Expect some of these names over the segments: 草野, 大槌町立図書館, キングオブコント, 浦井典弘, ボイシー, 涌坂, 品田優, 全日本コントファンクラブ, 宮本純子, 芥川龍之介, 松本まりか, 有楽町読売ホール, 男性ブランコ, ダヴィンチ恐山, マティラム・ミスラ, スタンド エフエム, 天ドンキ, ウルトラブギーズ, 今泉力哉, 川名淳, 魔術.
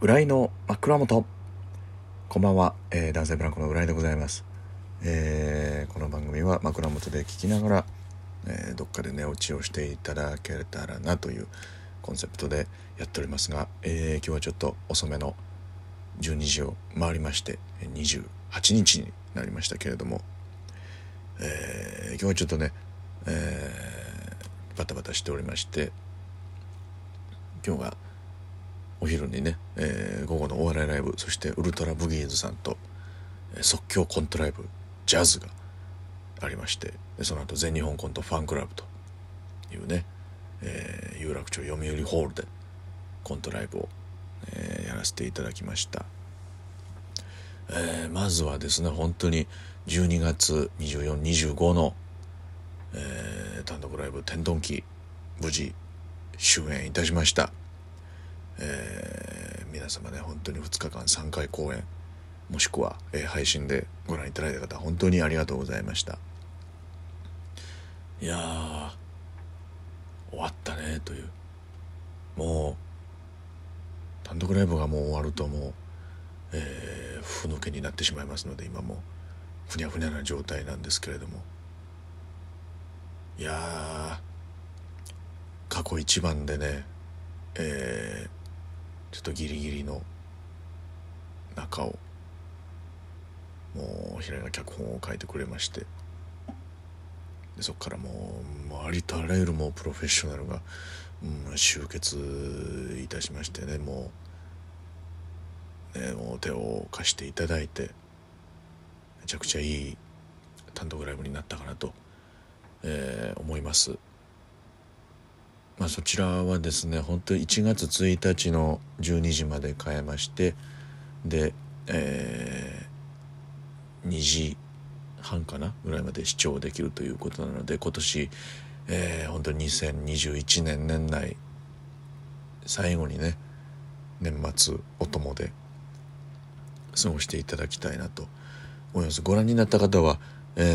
浦井の枕元、こんばんは、男性ブランコの浦井でございます。この番組は枕元で聞きながら、どっかで寝落ちをしていただけたらなというコンセプトでやっておりますが、今日はちょっと遅めの12時を回りまして28日になりましたけれども、今日はちょっとね、バタバタしておりまして、今日がお昼にね、午後のお笑いライブ、そしてウルトラブギーズさんと即興コントライブジャズがありまして、でその後全日本コントファンクラブというね、有楽町読売ホールでコントライブを、やらせていただきました。まずはですね、本当に12月24、25の、単独ライブ天ドンキ無事終演いたしました。皆様ね、本当に2日間3回公演、もしくは、配信でご覧いただいた方、本当にありがとうございました。いやー、終わったねという、もう単独ライブがもう終わると、もうふぬけになってしまいますので、今もうふにゃふにゃな状態なんですけれども、いやー、過去一番でね、ちょっとギリギリの中をもう平井が脚本を書いてくれまして、でそこからもうありとあらゆるもうプロフェッショナルが、集結いたしましてね、もう手を貸していただいて、めちゃくちゃいい単独ライブになったかなと、思います。そちらはですね、本当に1月1日の12時まで変えまして、で、2時半かなぐらいまで視聴できるということなので、今年、本当に2021年年内最後にね、年末お供で過ごしていただきたいなと思います。ご覧になった方は、分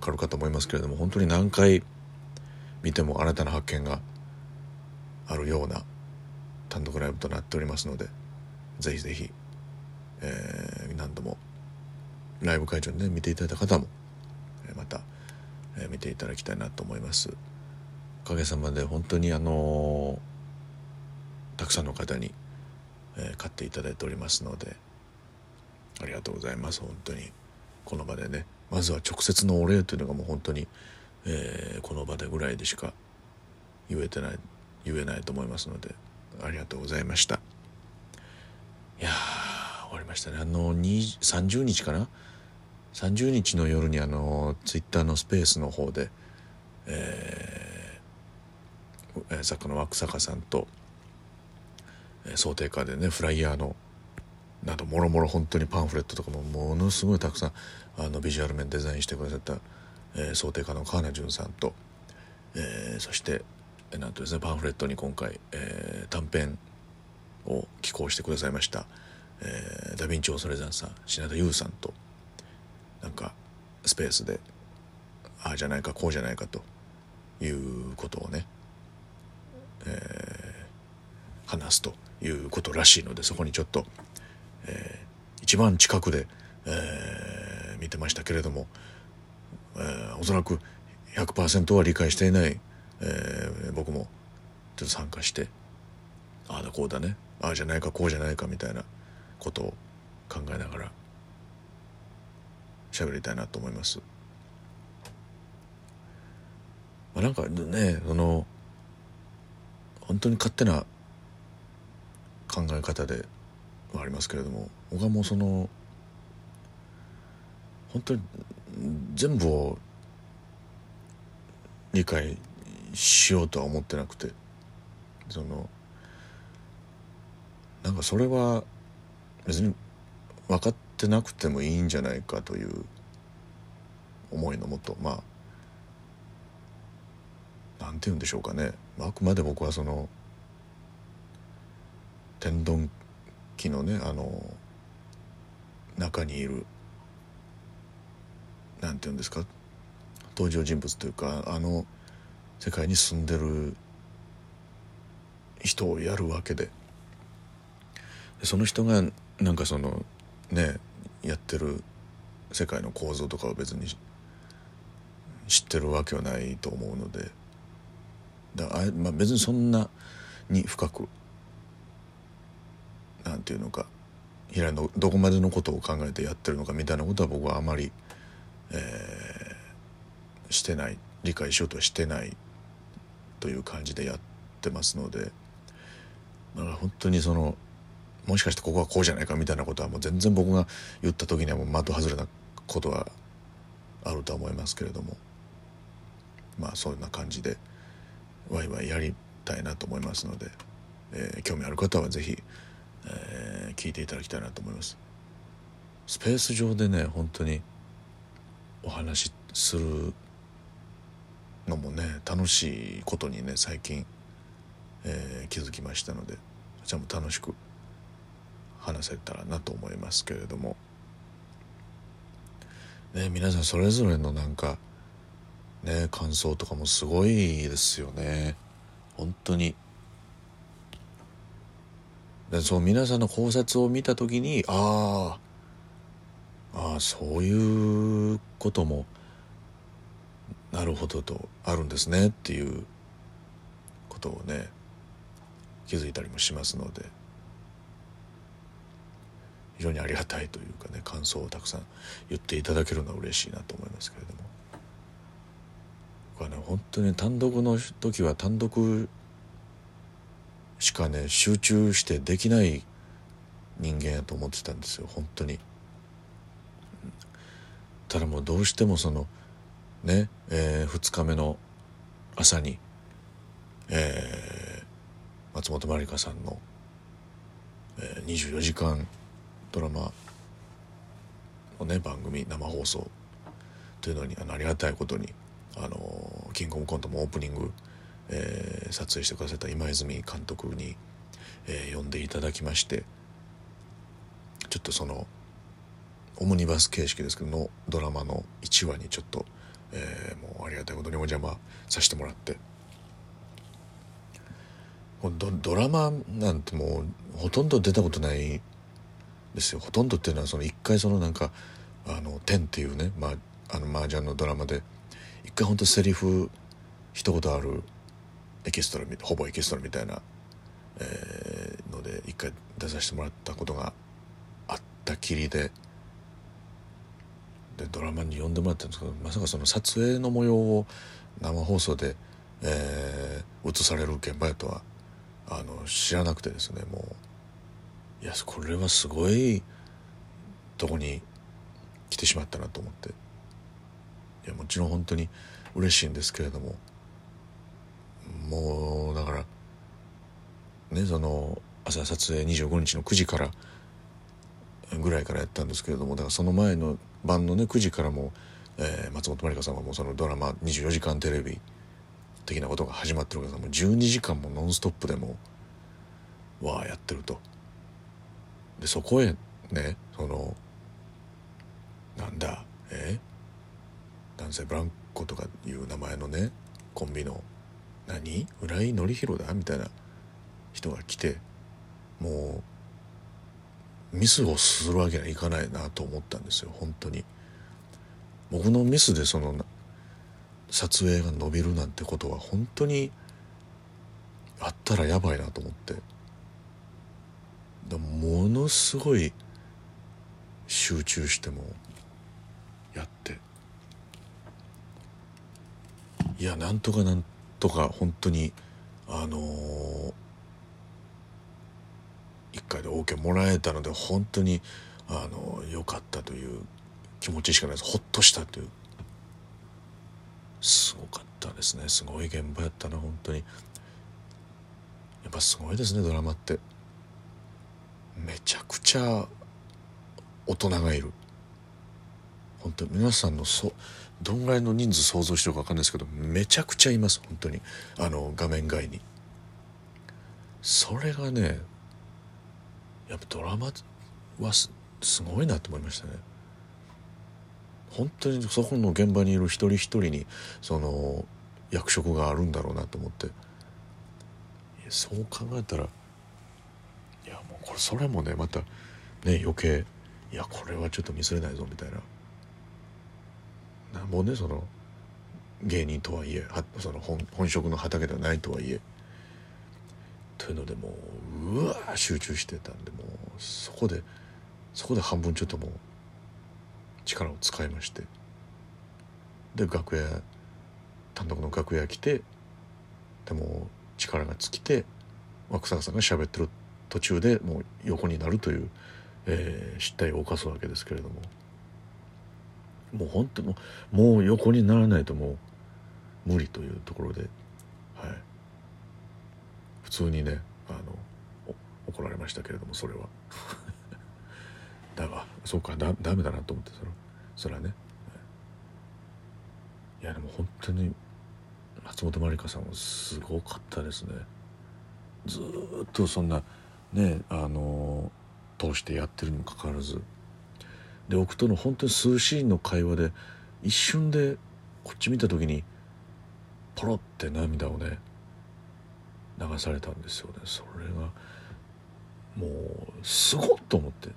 かるかと思いますけれども、本当に何回見ても新たな発見があるような単独ライブとなっておりますので、ぜひぜひ、何度もライブ会場で、ね、見ていただいた方もまた、見ていただきたいなと思います。おかげさまで本当にたくさんの方に、買っていただいておりますので、ありがとうございます。本当にこの場でね、まずは直接のお礼というのがもう本当に、この場でぐらいでしか言えないと思いますので、ありがとうございました。いやー、終わりましたね。30日かな、30日の夜にツイッターのスペースの方で、作家の涌坂さんと想定家でね、フライヤーのなどもろもろ、本当にパンフレットとかもものすごいたくさんビジュアル面デザインしてくださった想定家の川名淳さんと、そしてなんとですね、パンフレットに今回、短編を寄稿してくださいました、ダヴィンチ恐山さん、品田優さんと、なんかスペースでああじゃないかこうじゃないかということをね、話すということらしいので、そこにちょっと、一番近くで、見てましたけれども、おそらく 100% は理解していない、僕もちょっと参加して、ああだこうだね、ああじゃないかこうじゃないかみたいなことを考えながら喋りたいなと思います。なんかね、本当に勝手な考え方ではありますけれども、僕はもう本当に全部を理解しようとは思ってなくて、なんかそれは別に分かってなくてもいいんじゃないかという思いのもと、なんて言うんでしょうかね、あくまで僕は天丼機のね、中にいるなんていうんですか、登場人物というか、世界に住んでる人をやるわけで、その人がなんかそのねやってる世界の構造とかを別に知ってるわけはないと思うので、まあ、別にそんなに深くなんていうのか平野どこまでのことを考えてやってるのかみたいなことは僕はあまり、してない、理解しようとはしてないという感じでやってますので、だから本当にそのもしかしてここはこうじゃないかみたいなことはもう全然僕が言った時にはもう的外れなことはあるとは思いますけれども、まあそんな感じでワイワイやりたいなと思いますので、興味ある方はぜひ、聞いていただきたいなと思います。スペース上でね本当にお話しするのもね楽しいことにね最近、気づきましたので、そちらも楽しく話せたらなと思いますけれども、ね、皆さんそれぞれのなんかね感想とかもすごいですよね本当に。でそう皆さんの考察を見た時にああそういうこともなるほどとあるんですねっていうことをね気づいたりもしますので、非常にありがたいというかね、感想をたくさん言っていただけるのは嬉しいなと思いますけれども、僕はね本当に単独の時は単独しかね集中してできない人間やと思ってたんですよ本当に。ただもうどうしてもそのね、2日目の朝に、松本まりかさんの、24時間ドラマのね番組生放送というのに ありがたいことにキングオブコントもオープニング、撮影してくださった今泉監督に、呼んでいただきまして、ちょっとそのオムニバス形式ですけどのドラマの1話にちょっと、もうありがたいことにお邪魔させてもらって、ドラマなんてもうほとんど出たことないですよ。ほとんどっていうのはその一回そのなんか天っていうね、まあ、麻雀のドラマで一回本当セリフ一言あるエキストラほぼエキストラみたいな、ので一回出させてもらったことがあったきりで、でドラマに呼んでもらったんですけど、まさかその撮影の模様を生放送で、映される現場やとは知らなくてですね、もういやこれはすごいとこに来てしまったなと思って、いやもちろん本当に嬉しいんですけれども、もうだからねその朝撮影25日の9時からぐらいからやったんですけれども、だからその前の晩のね9時からも、松本まりかさんはもうそのドラマ24時間テレビ的なことが始まってるわけですから、もう12時間もノンストップでもわーやってると。でそこへねそのなんだ男性ブランコとかいう名前のねコンビの浦井典弘だみたいな人が来て、もうミスをするわけにはいかないなと思ったんですよ本当に。僕のミスでその撮影が伸びるなんてことは本当にあったらやばいなと思って、ものすごい集中してもやって、いやなんとかなんとか本当に1回で OK もらえたので本当に良かったという気持ちしかないです。ほっとしたという、すごかったですね。すごい現場やったな本当に。やっぱすごいですねドラマって。めちゃくちゃ大人がいる本当に。皆さんのどんぐらいの人数想像してるか分かんないですけど、めちゃくちゃいます本当に。画面外にそれがね、やっぱドラマはすごいなと思いましたね本当に。そこの現場にいる一人一人にその役職があるんだろうなと思って、そう考えたらいやもうこれそれもねまたね余計いやこれはちょっとミスれないぞみたいな、なんぼねその芸人とはいえその 本職の畑ではないとはいえというのでもううわー集中してたんで、もうそこで半分ちょっともう力を使いまして、で楽屋単独の楽屋来て、でも力が尽きて草野さんが喋ってる途中でもう横になるという、失態を犯すわけですけれども、もう本当にもう横にならないともう無理というところで、はい、普通にね怒られましたけれども、それはだがそうかダメだなと思って、それはね、はい、いやでも本当に松本まりかさんはすごかったですね。ずっとそんなね通してやってるにもかかわらずで、僕との本当に数シーンの会話で一瞬でこっち見た時にポロって涙をね流されたんですよね。それがもうすごっと思って、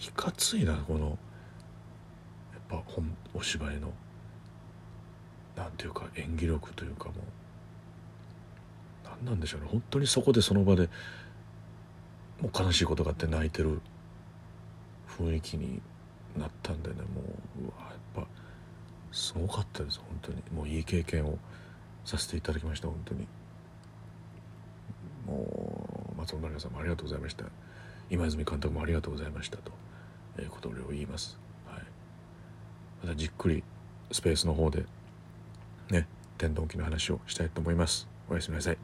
いかついなこのやっぱお芝居のなんていうか演技力というか、もう何なんでしょうね、本当にそこでその場でもう悲しいことがあって泣いてる雰囲気になったんでね、もうやっぱすごかったです。本当にもういい経験をさせていただきました。本当にもう松本まりかさんもありがとうございました、今泉監督もありがとうございましたということを言います、はい、またじっくりスペースの方でね天丼機の話をしたいと思います。おやすみなさい。